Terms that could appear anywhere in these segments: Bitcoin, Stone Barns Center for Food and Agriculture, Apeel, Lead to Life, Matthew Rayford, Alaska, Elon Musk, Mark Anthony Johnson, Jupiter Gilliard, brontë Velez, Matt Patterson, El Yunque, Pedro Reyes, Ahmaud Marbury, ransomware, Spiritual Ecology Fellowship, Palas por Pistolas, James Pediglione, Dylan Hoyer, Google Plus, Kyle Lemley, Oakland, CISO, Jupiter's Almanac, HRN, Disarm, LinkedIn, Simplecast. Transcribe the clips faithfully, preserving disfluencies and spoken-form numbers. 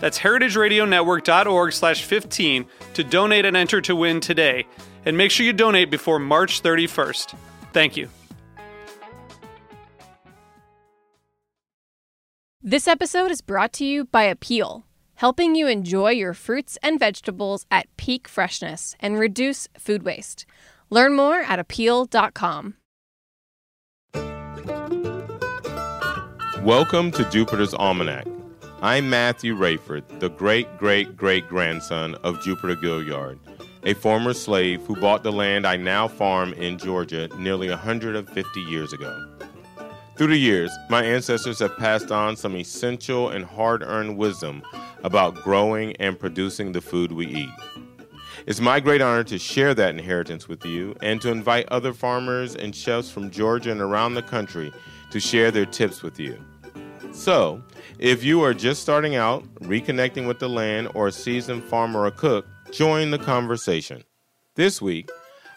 That's heritage radio network dot org slash fifteen to donate and enter to win today. And make sure you donate before March thirty-first. Thank you. This episode is brought to you by Apeel, helping you enjoy your fruits and vegetables at peak freshness and reduce food waste. Learn more at apeel dot com. Welcome to Jupiter's Almanac. I'm Matthew Rayford, the great-great-great-grandson of Jupiter Gilliard, a former slave who bought the land I now farm in Georgia nearly one hundred fifty years ago. Through the years, my ancestors have passed on some essential and hard-earned wisdom about growing and producing the food we eat. It's my great honor to share that inheritance with you and to invite other farmers and chefs from Georgia and around the country to share their tips with you. So, if you are just starting out, reconnecting with the land, or a seasoned farmer or cook, join the conversation. This week,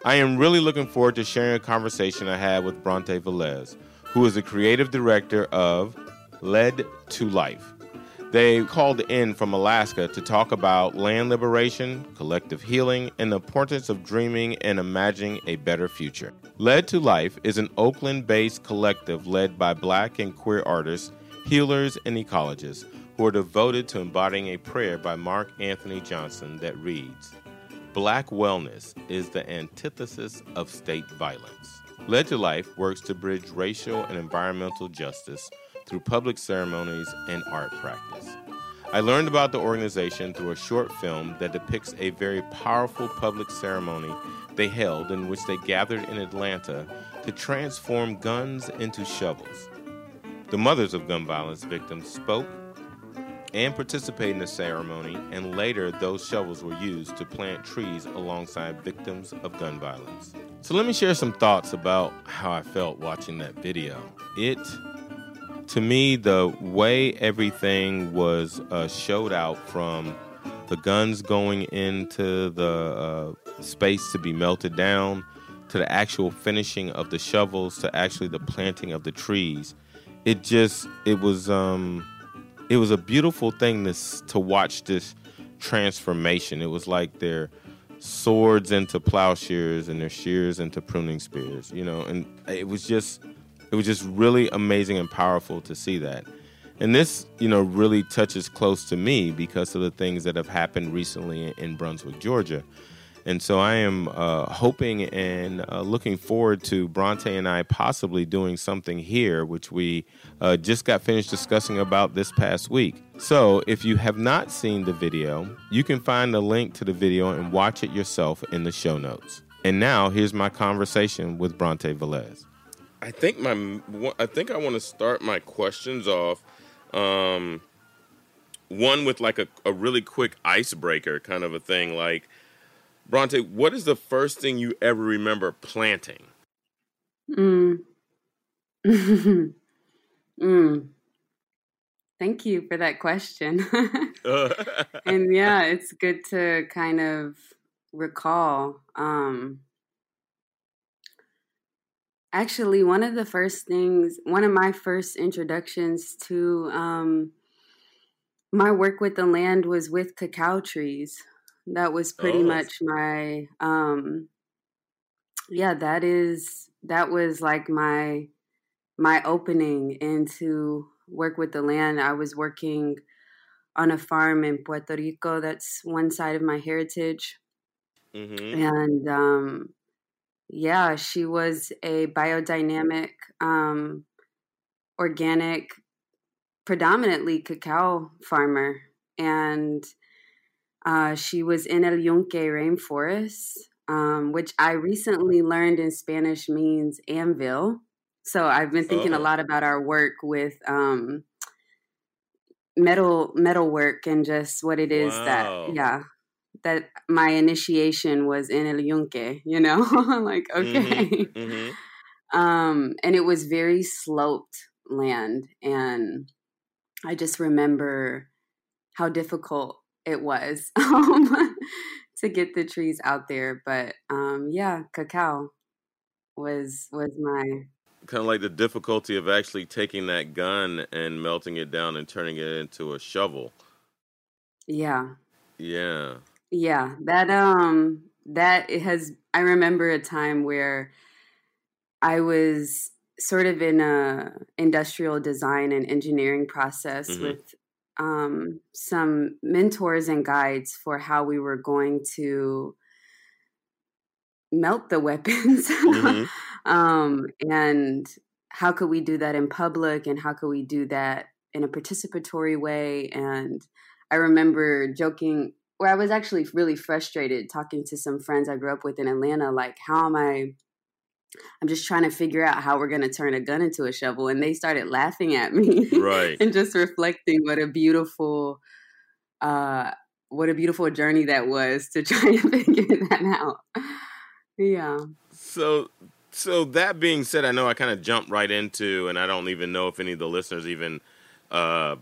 I am really looking forward to sharing a conversation I had with brontë Velez, who is the creative director of Lead to Life. They called in from Alaska to talk about land liberation, collective healing, and the importance of dreaming and imagining a better future. Lead to Life is an Oakland-based collective led by Black and queer artists, healers, and ecologists who are devoted to embodying a prayer by Mark Anthony Johnson that reads, "Black wellness is the antithesis of state violence." Lead to Life works to bridge racial and environmental justice through public ceremonies and art practice. I learned about the organization through a short film that depicts a very powerful public ceremony they held in which they gathered in Atlanta to transform guns into shovels. The mothers of gun violence victims spoke and participated in the ceremony, and later those shovels were used to plant trees alongside victims of gun violence. So let me share some thoughts about how I felt watching that video. It, to me, the way everything was uh, showed out, from the guns going into the uh, space to be melted down, to the actual finishing of the shovels, to actually the planting of the trees. It just, it was, um, it was a beautiful thing to to watch this transformation. It was like their swords into plowshares and their shears into pruning spears, you know. And it was just, it was just really amazing and powerful to see that. And this, you know, really touches close to me because of the things that have happened recently in Brunswick, Georgia. And so I am uh, hoping and uh, looking forward to brontë and I possibly doing something here, which we uh, just got finished discussing about this past week. So if you have not seen the video, you can find the link to the video and watch it yourself in the show notes. And now here's my conversation with brontë Velez. I think my I think I want to start my questions off, um, one with like a, a really quick icebreaker kind of a thing, like, brontë, what is the first thing you ever remember planting? Mm. mm. Thank you for that question. And yeah, it's good to kind of recall. Um, actually, one of the first things, one of my first introductions to um, my work with the land was with cacao trees. That was pretty oh. much my, um, yeah, that is, that was like my, my opening into work with the land. I was working on a farm in Puerto Rico. That's one side of my heritage. Mm-hmm. And, um, Yeah, she was a biodynamic, um, organic, predominantly cacao farmer. And uh, she was in El Yunque rainforest, um, which I recently learned in Spanish means anvil. So I've been thinking oh. a lot about our work with um, metal metal work and just what it is wow. that, yeah. that my initiation was in El Yunque, you know, like, okay. Mm-hmm, mm-hmm. Um, and it was very sloped land. And I just remember how difficult it was to get the trees out there. But um, yeah, cacao was, was my... Kind of like the difficulty of actually taking that gun and melting it down and turning it into a shovel. Yeah. Yeah. Yeah, that um, that has, I remember a time where I was sort of in a industrial design and engineering process mm-hmm. with um, some mentors and guides for how we were going to melt the weapons. Mm-hmm. um, and how could we do that in public, and how could we do that in a participatory way? And I remember joking, where I was actually really frustrated talking to some friends I grew up with in Atlanta, like, how am I, I'm just trying to figure out how we're going to turn a gun into a shovel. And they started laughing at me right. and just reflecting what a beautiful, uh, what a beautiful journey that was to try and figure that out. Yeah. So, so that being said, I know I kind of jumped right into, and I don't even know if any of the listeners even, uh,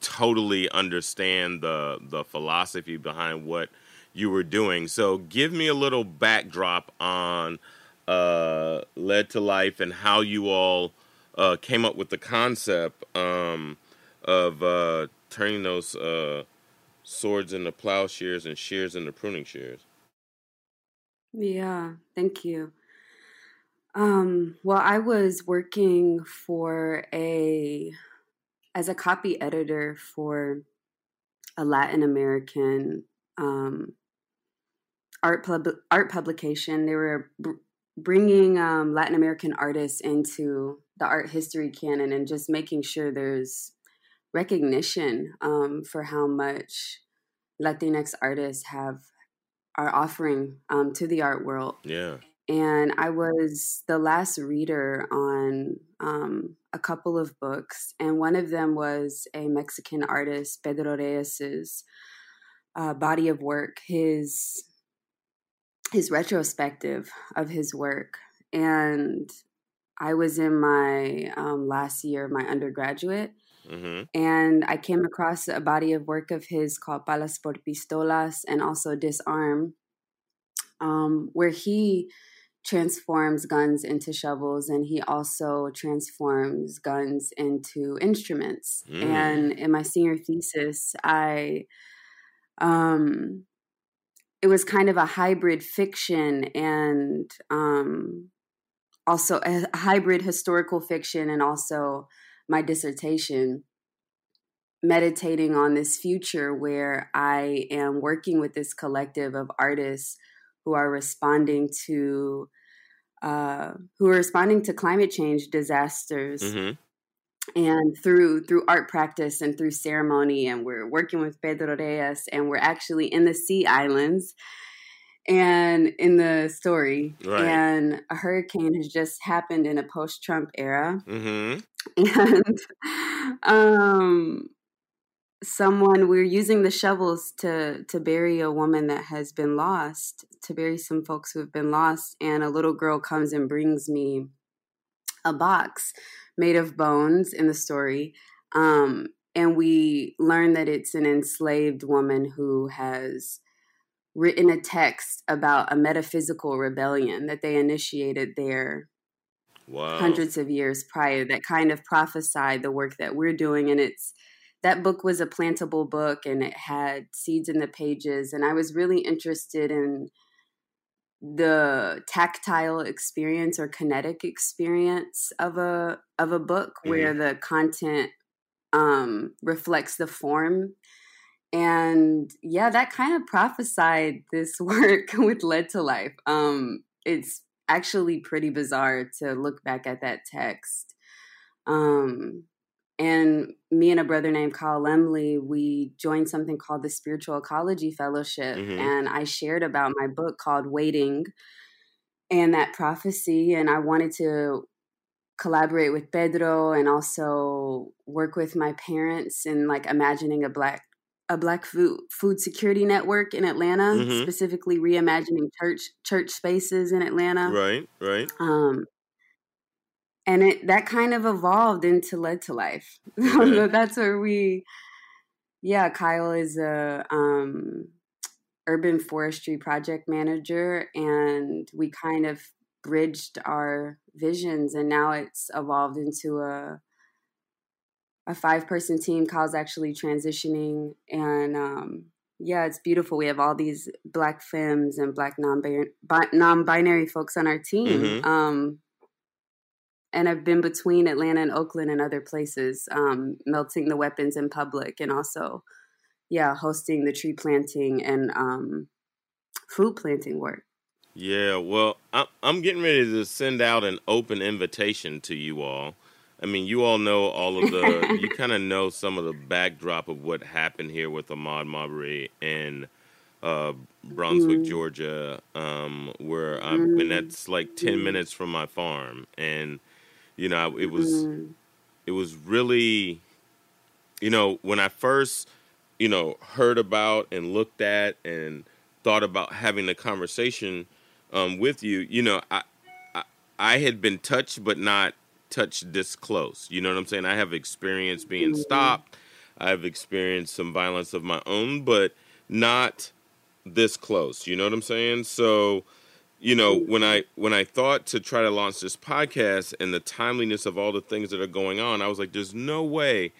totally understand the the philosophy behind what you were doing. So give me a little backdrop on uh, Lead to Life and how you all uh, came up with the concept um, of uh, turning those uh, swords into plowshares and shears into pruning shears. Yeah, thank you. Um, well, I was working for a... as a copy editor for a Latin American um, art pub- art publication. They were b- bringing um, Latin American artists into the art history canon and just making sure there's recognition um, for how much Latinx artists have are offering um, to the art world. Yeah. And I was the last reader on um, a couple of books. And one of them was a Mexican artist, Pedro Reyes's uh, body of work, his his retrospective of his work. And I was in my um, last year of my undergraduate. Mm-hmm. And I came across a body of work of his called Palas por Pistolas and also Disarm, um, where he transforms guns into shovels, and he also transforms guns into instruments. Mm. And in my senior thesis, I, um, it was kind of a hybrid fiction and um, also a hybrid historical fiction, and also my dissertation, meditating on this future where I am working with this collective of artists who are responding to uh, who are responding to climate change disasters, mm-hmm. and through through art practice and through ceremony. And we're working with Pedro Reyes, and we're actually in the Sea Islands, and in the story, right. and a hurricane has just happened in a post-Trump era, mm-hmm. and um. Someone, we're using the shovels to to bury a woman that has been lost, to bury some folks who have been lost. And a little girl comes and brings me a box made of bones in the story. Um, and we learn that it's an enslaved woman who has written a text about a metaphysical rebellion that they initiated there. Wow. Hundreds of years prior, that kind of prophesied the work that we're doing. And it's that book was a plantable book, and it had seeds in the pages. And I was really interested in the tactile experience or kinetic experience of a of a book, mm-hmm. where the content um, reflects the form. And yeah, that kind of prophesied this work with Lead to Life. Um, it's actually pretty bizarre to look back at that text. Um, and me and a brother named Kyle Lemley, we joined something called the Spiritual Ecology Fellowship. Mm-hmm. And I shared about my book called Waiting and that prophecy. And I wanted to collaborate with Pedro and also work with my parents in like imagining a black a black food food security network in Atlanta, mm-hmm. specifically reimagining church church spaces in Atlanta. Right, right. Um, and it that kind of evolved into Lead to Life. Okay. So that's where we, yeah, Kyle is a um, urban forestry project manager, and we kind of bridged our visions, and now it's evolved into a a five-person team. Kyle's actually transitioning, and um, yeah, it's beautiful. We have all these Black femmes and Black non-binary, bi- non-binary folks on our team, mm-hmm. um, and I've been between Atlanta and Oakland and other places, um, melting the weapons in public, and also, yeah, hosting the tree planting and um, food planting work. Yeah, well, I'm getting ready to send out an open invitation to you all. I mean, you all know all of the, you kind of know some of the backdrop of what happened here with Ahmaud Marbury in uh, Brunswick, mm. Georgia, um, where I'm, mm. and that's like ten mm. minutes from my farm. And, you know, it was, mm. it was really, you know, when I first, you know, heard about and looked at and thought about having the conversation um, with you, you know, I, I, I had been touched, but not touched this close. You know what I'm saying? I have experienced being stopped. I've experienced some violence of my own, but not this close. You know what I'm saying? So, you know, when I when I thought to try to launch this podcast and the timeliness of all the things that are going on, I was like, there's no way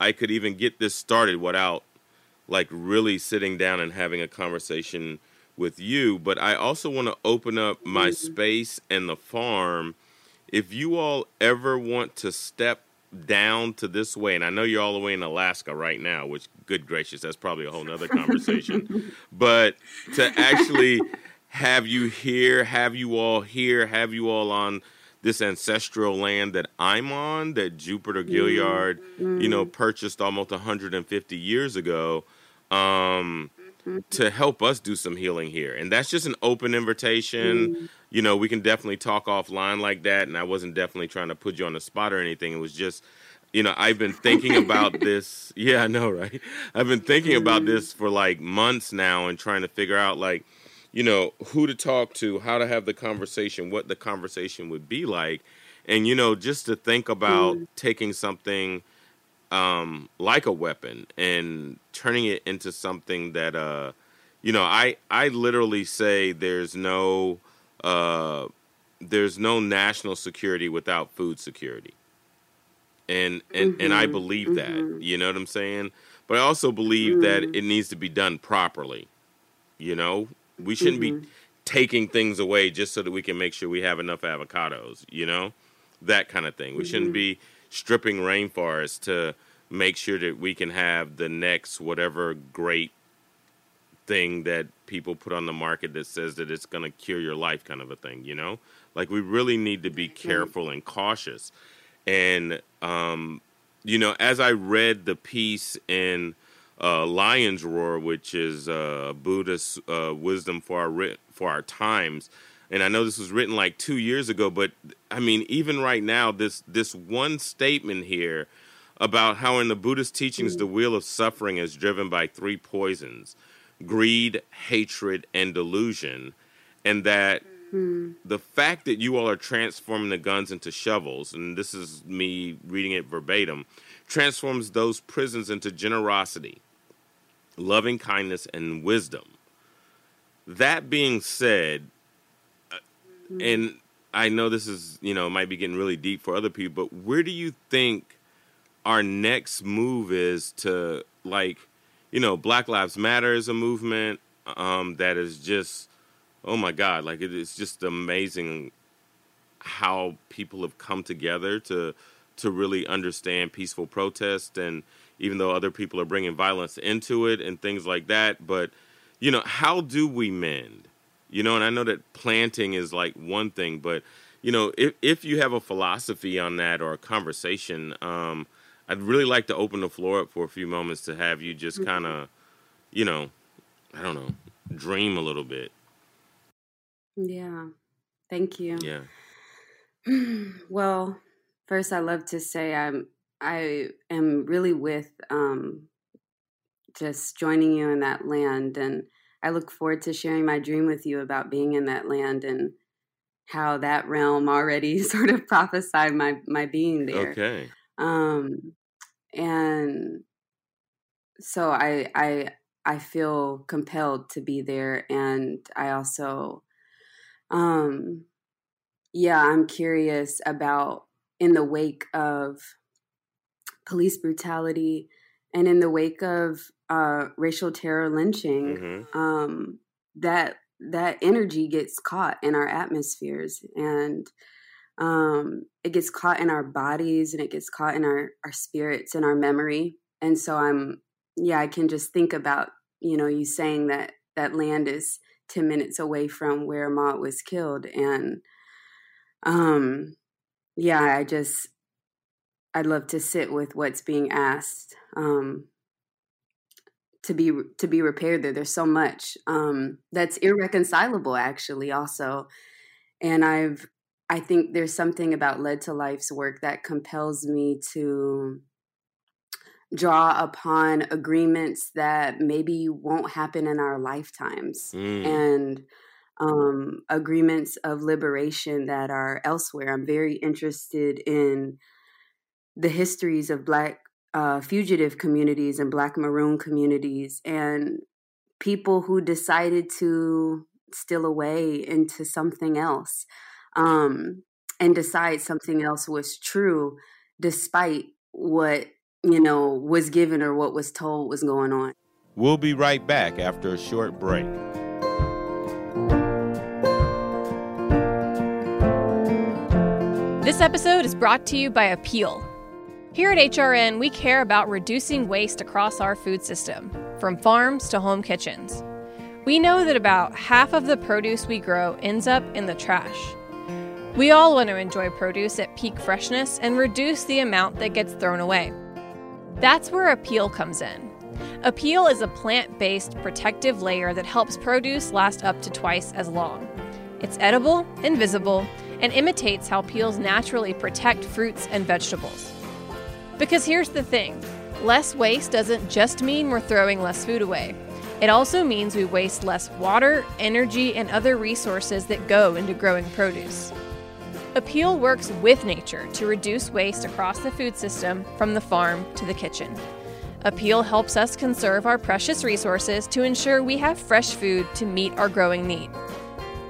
I could even get this started without like really sitting down and having a conversation with you. But I also want to open up my space and the farm. If you all ever want to step down to this way, and I know you're all the way in Alaska right now, which, good gracious, that's probably a whole nother conversation, but to actually have you here, have you all here, have you all on this ancestral land that I'm on, that Jupiter Gilliard, mm-hmm. you know, purchased almost one hundred fifty years ago, um, mm-hmm. to help us do some healing here. And that's just an open invitation. Mm-hmm. You know, we can definitely talk offline like that. And I wasn't definitely trying to put you on the spot or anything. It was just, you know, I've been thinking about this. Yeah, I know, right? I've been thinking mm-hmm. about this for like months now and trying to figure out like, you know, who to talk to, how to have the conversation, what the conversation would be like. And, you know, just to think about mm-hmm. taking something um, like a weapon and turning it into something that, uh, you know, I, I literally say there's no... Uh, there's no national security without food security. And and, mm-hmm. and I believe mm-hmm. that, you know what I'm saying? But I also believe mm. that it needs to be done properly. You know, we shouldn't mm-hmm. be taking things away just so that we can make sure we have enough avocados, you know, that kind of thing. We mm-hmm. shouldn't be stripping rainforests to make sure that we can have the next whatever great thing that people put on the market that says that it's going to cure your life kind of a thing, you know? Like, we really need to be careful and cautious. And, um, you know, as I read the piece in uh, Lion's Roar, which is uh, Buddhist uh, wisdom for our, ri- for our times, and I know this was written like two years ago, but, I mean, even right now, this this one statement here about how in the Buddhist teachings, the wheel of suffering is driven by three poisons: greed, hatred, and delusion. And that mm-hmm. the fact that you all are transforming the guns into shovels, and this is me reading it verbatim, transforms those prisons into generosity, loving kindness, and wisdom. That being said, mm-hmm. and I know this is, you know, might be getting really deep for other people, but where do you think our next move is to, like, you know, Black Lives Matter is a movement um, that is just, oh my God, like it, it's just amazing how people have come together to to really understand peaceful protest. And even though other people are bringing violence into it and things like that, but, you know, how do we mend? You know, and I know that planting is like one thing, but, you know, if, if you have a philosophy on that or a conversation, um, I'd really like to open the floor up for a few moments to have you just kind of, you know, I don't know, dream a little bit. Yeah. Thank you. Yeah. Well, first, I love to say I'm, I am really with um, just joining you in that land. And I look forward to sharing my dream with you about being in that land and how that realm already sort of prophesied my, my being there. Okay. Um, and so I, I, I feel compelled to be there. And I also, um, yeah, I'm curious about in the wake of police brutality and in the wake of, uh, racial terror lynching, mm-hmm. um, that, that energy gets caught in our atmospheres, and, um, it gets caught in our bodies, and it gets caught in our, our spirits and our memory. And so I'm, yeah, I can just think about, you know, you saying that that land is ten minutes away from where Ahmaud was killed. And, um, yeah, I just, I'd love to sit with what's being asked, um, to be, to be repaired there. There's so much, um, that's irreconcilable actually also. And I've, I think there's something about Lead to Life's work that compels me to draw upon agreements that maybe won't happen in our lifetimes, mm. and um, agreements of liberation that are elsewhere. I'm very interested in the histories of Black uh, fugitive communities and Black maroon communities, and people who decided to steal away into something else, um, and decide something else was true despite what, you know, was given or what was told was going on. We'll be right back after a short break. This episode is brought to you by Apeel. Here at H R N, we care about reducing waste across our food system, from farms to home kitchens. We know that about half of the produce we grow ends up in the trash. We all want to enjoy produce at peak freshness and reduce the amount that gets thrown away. That's where Apeel comes in. Apeel is a plant-based protective layer that helps produce last up to twice as long. It's edible, invisible, and imitates how peels naturally protect fruits and vegetables. Because here's the thing, less waste doesn't just mean we're throwing less food away. It also means we waste less water, energy, and other resources that go into growing produce. Apeel works with nature to reduce waste across the food system, from the farm to the kitchen. Apeel helps us conserve our precious resources to ensure we have fresh food to meet our growing need.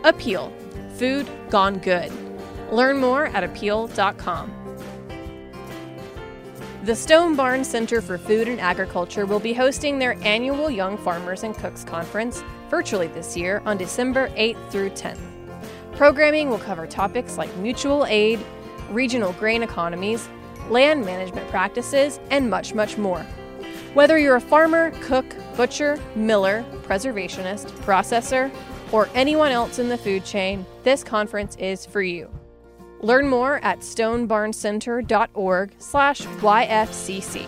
Apeel, food gone good. Learn more at apeel dot com. The Stone Barns Center for Food and Agriculture will be hosting their annual Young Farmers and Cooks Conference virtually this year on December eighth through tenth. Programming will cover topics like mutual aid, regional grain economies, land management practices, and much, much more. Whether you're a farmer, cook, butcher, miller, preservationist, processor, or anyone else in the food chain, this conference is for you. Learn more at stone barn center dot org slash Y F C C.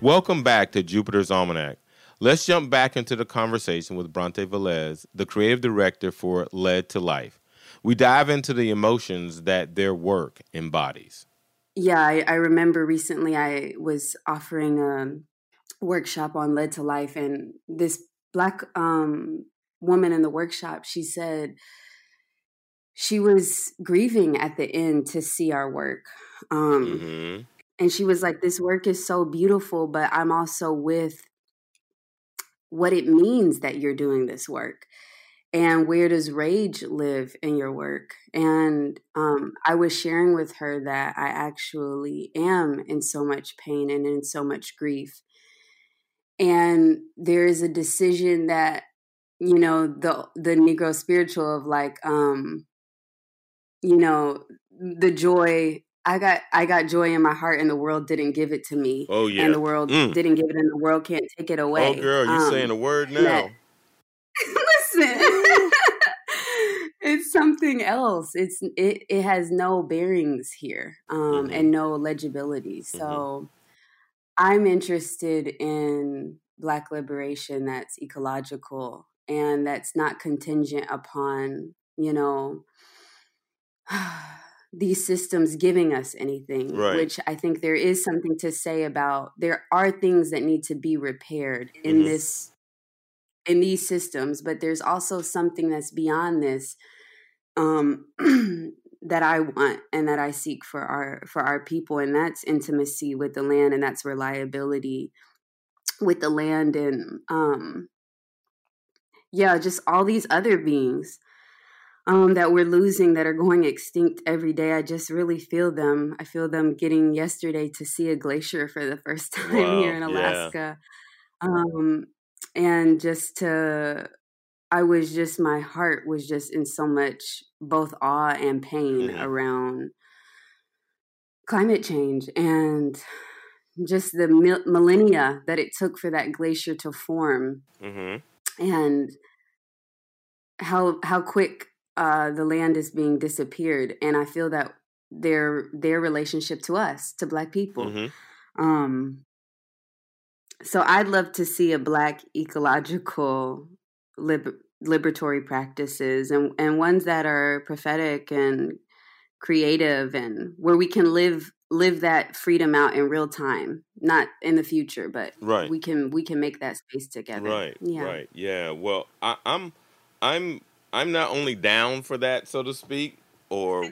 Welcome back to Jupiter's Almanac. Let's jump back into the conversation with brontë Velez, the creative director for Lead to Life. We dive into the emotions that their work embodies. Yeah, I, I remember recently I was offering a workshop on Lead to Life, and this Black um, woman in the workshop, she said she was grieving at the end to see our work. Um, mm-hmm. And she was like, this work is so beautiful, but I'm also with what it means that you're doing this work, and where does rage live in your work? And um, I was sharing with her that I actually am in so much pain and in so much grief. And there is a decision that, you know, the, the Negro spiritual of like, um, you know, the joy I got I got joy in my heart, and the world didn't give it to me. Oh yeah, and the world mm. didn't give it, and the world can't take it away. Oh girl, you're um, saying a word now. That, listen, it's something else. It's it it has no bearings here, um, mm-hmm. and no legibility. So, mm-hmm. I'm interested in Black liberation that's ecological and that's not contingent upon, you know, these systems giving us anything, right. which I think there is something to say about. There are things that need to be repaired in mm-hmm. this, in these systems, but there's also something that's beyond this um, that I want and that I seek for our, for our people. And that's intimacy with the land, and that's reliability with the land. And um, yeah, just all these other beings Um, that we're losing, that are going extinct every day. I just really feel them. I feel them getting yesterday to see a glacier for the first time wow, here in Alaska. Yeah. Um, and just to, I was just, my heart was just in so much both awe and pain mm-hmm. around climate change and just the mil- millennia that it took for that glacier to form mm-hmm. and how how quick Uh, the land is being disappeared, and I feel that their their relationship to us, to Black people. Mm-hmm. Um, so I'd love to see a Black ecological lib- liberatory practices and, and ones that are prophetic and creative, and where we can live live that freedom out in real time, not in the future, but right. we can we can make that space together. Right. Yeah. Right. Yeah. Well, I, I'm I'm. I'm not only down for that, so to speak, or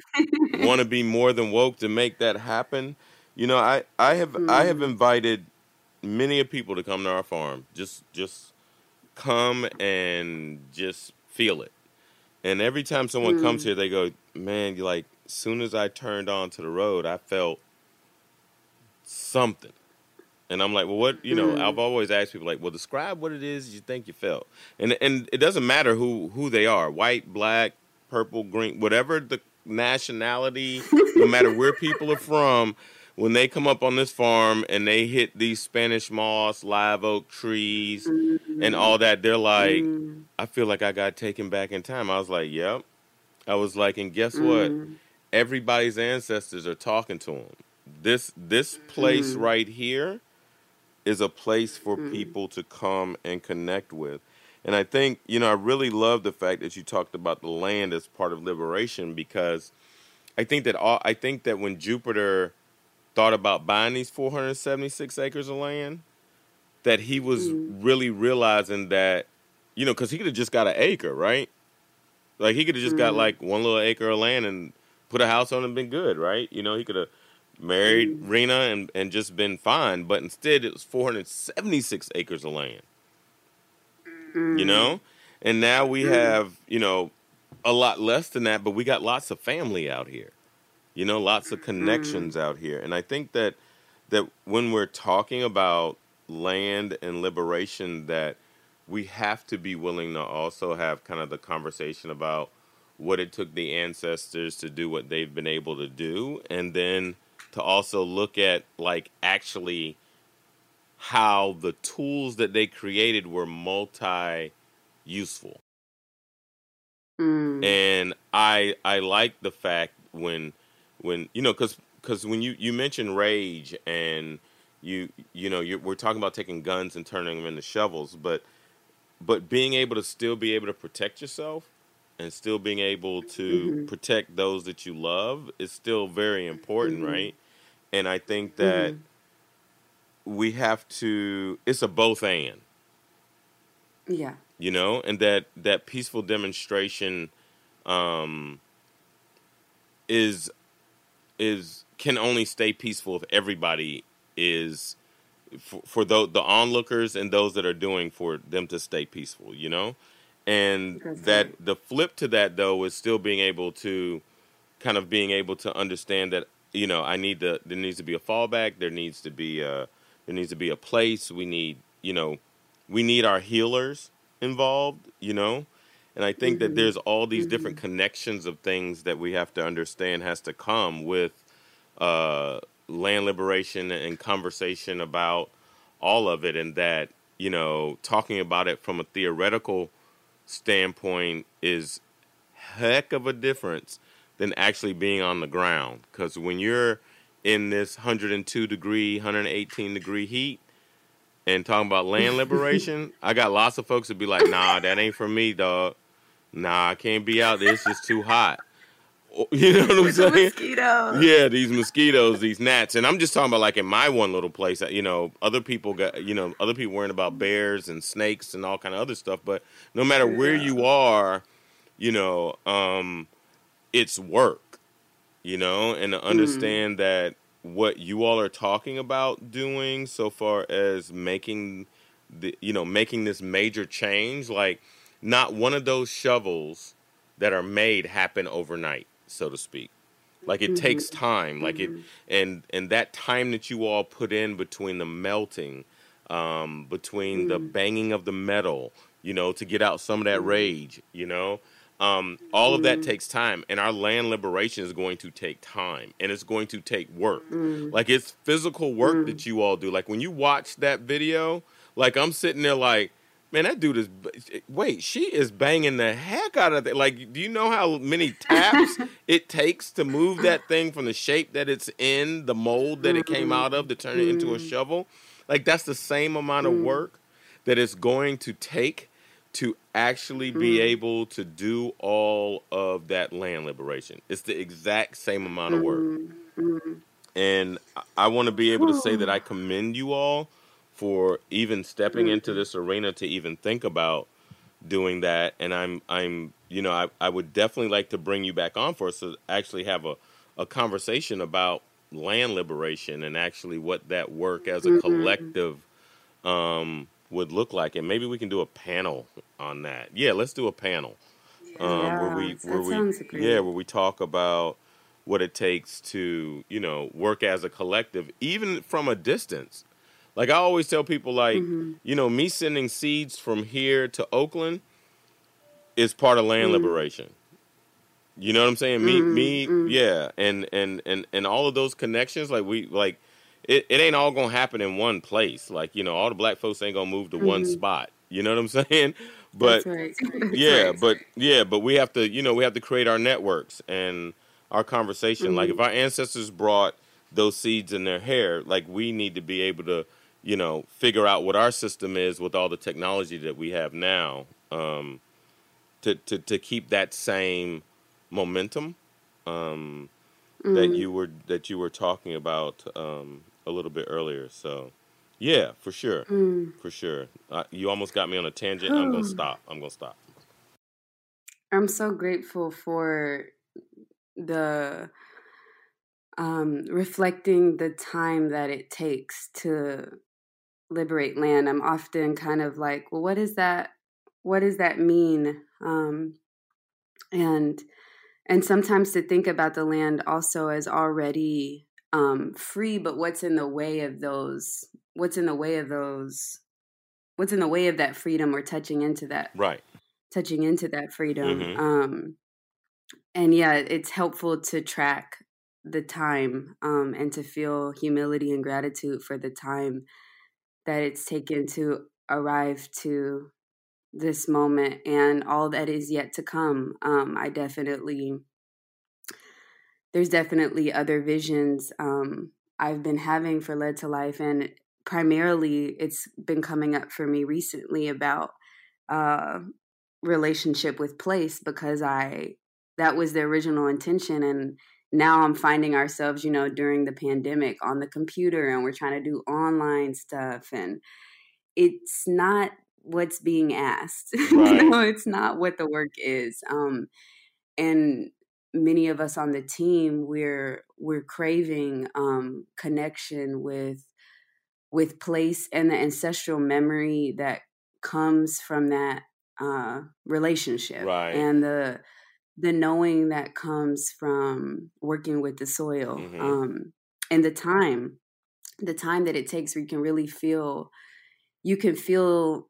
want to be more than woke to make that happen. You know, I, I have mm. I have invited many of people to come to our farm. Just just come and just feel it. And every time someone mm. comes here, they go, man, like, as soon as I turned onto the road, I felt something. And I'm like, well, what, you know, mm. I've always asked people, like, well, describe what it is you think you felt. And and it doesn't matter who, who they are, white, black, purple, green, whatever the nationality, no matter where people are from, when they come up on this farm and they hit these Spanish moss, live oak trees, mm-hmm. and all that, they're like, mm. I feel like I got taken back in time. I was like, yep. I was like, and guess mm. what? Everybody's ancestors are talking to them. This, this place mm. right here is a place for mm. people to come and connect with. And I think, you know, I really love the fact that you talked about the land as part of liberation, because I think that all, I think that when Jupiter thought about buying these four hundred seventy-six acres of land, that he was mm. really realizing that, you know, because he could have just got an acre, right? Like, he could have just mm. got like one little acre of land and put a house on it and been good, right? You know, he could have married mm. Rena and, and just been fine, but instead it was four hundred seventy-six acres of land, mm. you know? And now we mm. have, you know, a lot less than that, but we got lots of family out here, you know, lots of connections mm. out here. And I think that that when we're talking about land and liberation, that we have to be willing to also have kind of the conversation about what it took the ancestors to do what they've been able to do, and then to also look at, like, actually how the tools that they created were multi-useful. Mm. And I I like the fact when, when you know, because because when you, you mentioned rage, and, you you know, you're, we're talking about taking guns and turning them into shovels, but but being able to still be able to protect yourself and still being able to mm-hmm. protect those that you love is still very important, mm-hmm. right? And I think that mm-hmm. we have to, it's a both and. Yeah. You know, and that, that peaceful demonstration um, is, is, can only stay peaceful if everybody is, for, for the, the onlookers and those that are doing, for them to stay peaceful, you know? And that's that right. The flip to that, though, is still being able to kind of being able to understand that, you know, I need to, there needs to be a fallback. There needs to be a, there needs to be a place. We need, you know, we need our healers involved, you know, and I think mm-hmm. that there's all these mm-hmm. different connections of things that we have to understand has to come with uh, land liberation and conversation about all of it, and that, you know, talking about it from a theoretical standpoint is heck of a difference than actually being on the ground. Because when you're in this one hundred two degree, one hundred eighteen degree heat and talking about land liberation, I got lots of folks that be like, nah, that ain't for me, dog. Nah, I can't be out there. It's just too hot. You know what I'm saying? The mosquitoes. Yeah, these mosquitoes, these gnats. And I'm just talking about like in my one little place, you know, other people got, you know, other people worrying about bears and snakes and all kind of other stuff. But no matter where you are, you know, um, it's work, you know, and to understand mm. that what you all are talking about doing so far as making the, you know, making this major change, like not one of those shovels that are made happen overnight, so to speak. Like it mm-hmm. takes time, like mm-hmm. it, and, and that time that you all put in between the melting, um, between mm-hmm. the banging of the metal, you know, to get out some of that rage, you know, um, all mm-hmm. of that takes time. And our land liberation is going to take time, and it's going to take work. Mm-hmm. Like it's physical work mm-hmm. that you all do. Like when you watch that video, like I'm sitting there like, man, that dude is, wait, she is banging the heck out of that. Like, do you know how many taps it takes to move that thing from the shape that it's in, the mold that it came out of, to turn it into a shovel? Like, that's the same amount of work that it's going to take to actually be able to do all of that land liberation. It's the exact same amount of work. And I want to be able to say that I commend you all for even stepping into this arena to even think about doing that. And I'm, I'm, you know, I, I would definitely like to bring you back on for us to actually have a, a conversation about land liberation and actually what that work as a collective um, would look like. And maybe we can do a panel on that. Yeah, let's do a panel. Um, yeah, where we, where we, yeah, where we talk about what it takes to, you know, work as a collective, even from a distance. Like, I always tell people, like, mm-hmm. you know, me sending seeds from here to Oakland is part of land mm-hmm. liberation. You know what I'm saying? Mm-hmm. Me, me, mm-hmm. yeah. And, and, and, and all of those connections, like, we, like, it, it ain't all gonna happen in one place. Like, you know, all the black folks ain't gonna move to mm-hmm. one spot. You know what I'm saying? But, that's right. yeah, right. but, yeah, but we have to, you know, we have to create our networks and our conversation. Mm-hmm. Like, if our ancestors brought those seeds in their hair, like, we need to be able to, you know, figure out what our system is with all the technology that we have now, um, to, to, to keep that same momentum, um, mm-hmm. that you were, that you were talking about, um, a little bit earlier. So yeah, for sure. Mm. For sure. Uh, you almost got me on a tangent. Oh. I'm going to stop. I'm going to stop. I'm so grateful for the, um, reflecting the time that it takes to liberate land. I'm often kind of like, well, what is that? What does that mean? Um, and, and sometimes to think about the land also as already, um, free, but what's in the way of those, what's in the way of those, what's in the way of that freedom, or touching into that, right. touching into that freedom. Mm-hmm. Um, and yeah, it's helpful to track the time, um, and to feel humility and gratitude for the time that it's taken to arrive to this moment and all that is yet to come. Um, I definitely, there's definitely other visions, um, I've been having for Lead to Life, and primarily it's been coming up for me recently about, uh, relationship with place, because I, that was the original intention. And now I'm finding ourselves, you know, during the pandemic on the computer, and we're trying to do online stuff, and it's not what's being asked. Right. You know, it's not what the work is. Um, and many of us on the team, we're, we're craving, um, connection with, with place and the ancestral memory that comes from that, uh, relationship. Right. And the, the knowing that comes from working with the soil, mm-hmm. um, and the time, the time that it takes, where you can really feel, you can feel,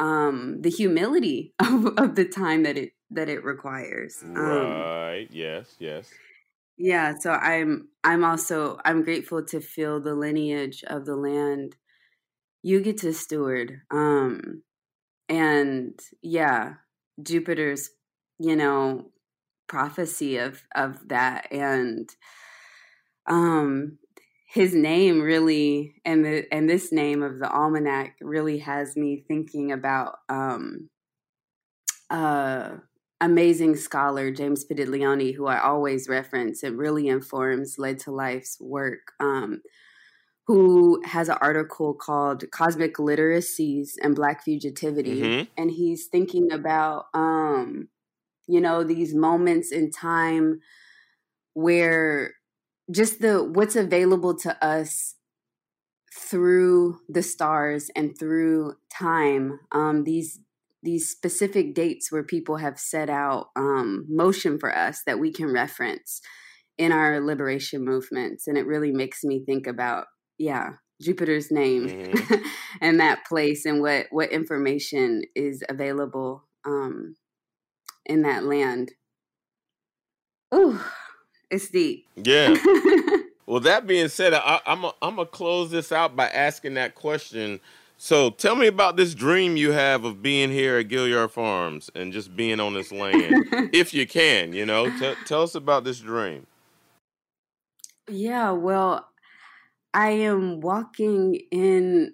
um, the humility of, of the time that it, that it requires. Um, right. Yes. Yes. Yeah, so I'm I'm also I'm grateful to feel the lineage of the land you get to steward. Um, and yeah, Jupiter's, you know, prophecy of of that, and um his name really, and the and this name of the almanac really has me thinking about um uh amazing scholar James Pediglione, who I always reference and really informs Lead to Life's work, um, who has an article called Cosmic Literacies and Black Fugitivity. Mm-hmm. And he's thinking about, um, you know, these moments in time where just the what's available to us through the stars and through time, um, these these specific dates where people have set out um, motion for us that we can reference in our liberation movements. And it really makes me think about, yeah, Jupiter's name mm-hmm. and that place and what, what information is available um, in that land. Ooh, it's deep. Yeah. Well, that being said, I, I'm a, I'm gonna close this out by asking that question. So tell me about this dream you have of being here at Gilliard Farms and just being on this land, if you can, you know, T- tell us about this dream. Yeah, well, I am walking in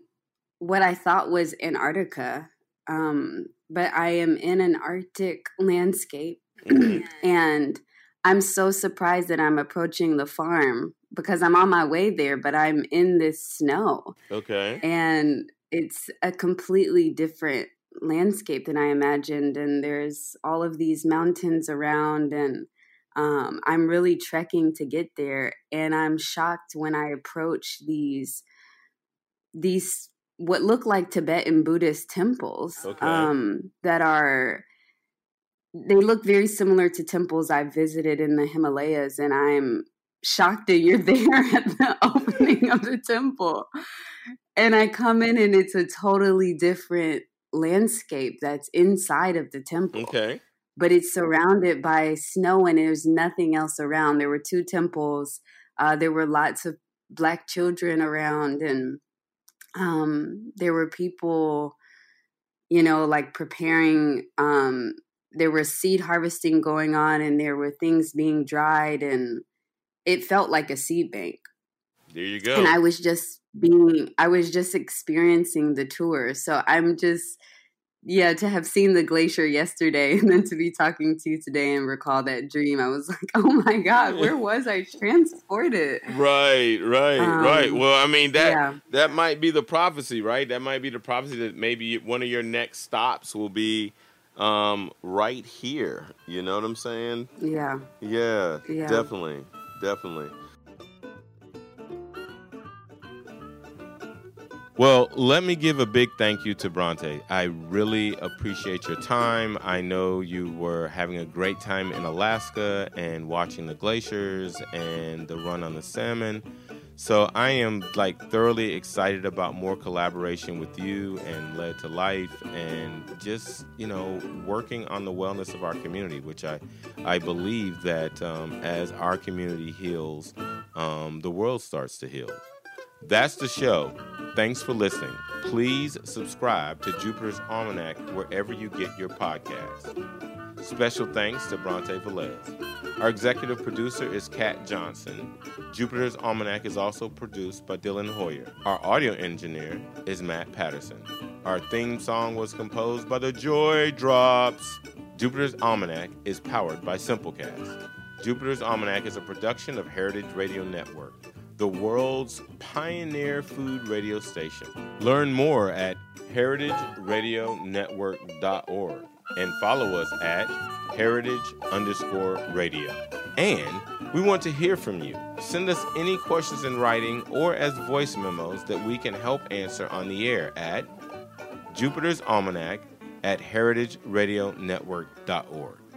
what I thought was Antarctica, um, but I am in an Arctic landscape, mm-hmm. and I'm so surprised that I'm approaching the farm because I'm on my way there, but I'm in this snow. Okay. And it's a completely different landscape than I imagined. And there's all of these mountains around, and um, I'm really trekking to get there. And I'm shocked when I approach these, these what look like Tibetan Buddhist temples, okay. um, that are, they look very similar to temples I visited in the Himalayas. And I'm shocked that you're there at the opening of the temple. And I come in and it's a totally different landscape that's inside of the temple. Okay. But it's surrounded by snow and there's nothing else around. There were two temples. Uh, there were lots of Black children around, and um, there were people, you know, like preparing. Um, there was seed harvesting going on, and there were things being dried, and it felt like a seed bank. There you go. And I was just being, I was just experiencing the tour. So I'm just, yeah, to have seen the glacier yesterday and then to be talking to you today and recall that dream, I was like, oh my God, where was I transported? Right, right, um, right. Well, I mean, that yeah. that might be the prophecy, right? That might be the prophecy that maybe one of your next stops will be um, right here. You know what I'm saying? Yeah. Yeah, yeah. definitely, definitely. Well, let me give a big thank you to brontë. I really appreciate your time. I know you were having a great time in Alaska and watching the glaciers and the run on the salmon. So I am like thoroughly excited about more collaboration with you and Lead to Life and just, you know, working on the wellness of our community, which I, I believe that um, as our community heals, um, the world starts to heal. That's the show. Thanks for listening. Please subscribe to Jupiter's Almanac wherever you get your podcasts. Special thanks to brontë Velez. Our executive producer is Kat Johnson. Jupiter's Almanac is also produced by Dylan Hoyer. Our audio engineer is Matt Patterson. Our theme song was composed by the Joy Drops. Jupiter's Almanac is powered by Simplecast. Jupiter's Almanac is a production of Heritage Radio Network, the world's pioneer food radio station. Learn more at heritage radio network dot org and follow us at heritage underscore radio. And we want to hear from you. Send us any questions in writing or as voice memos that we can help answer on the air at Jupiter's Almanac at heritage radio network dot org.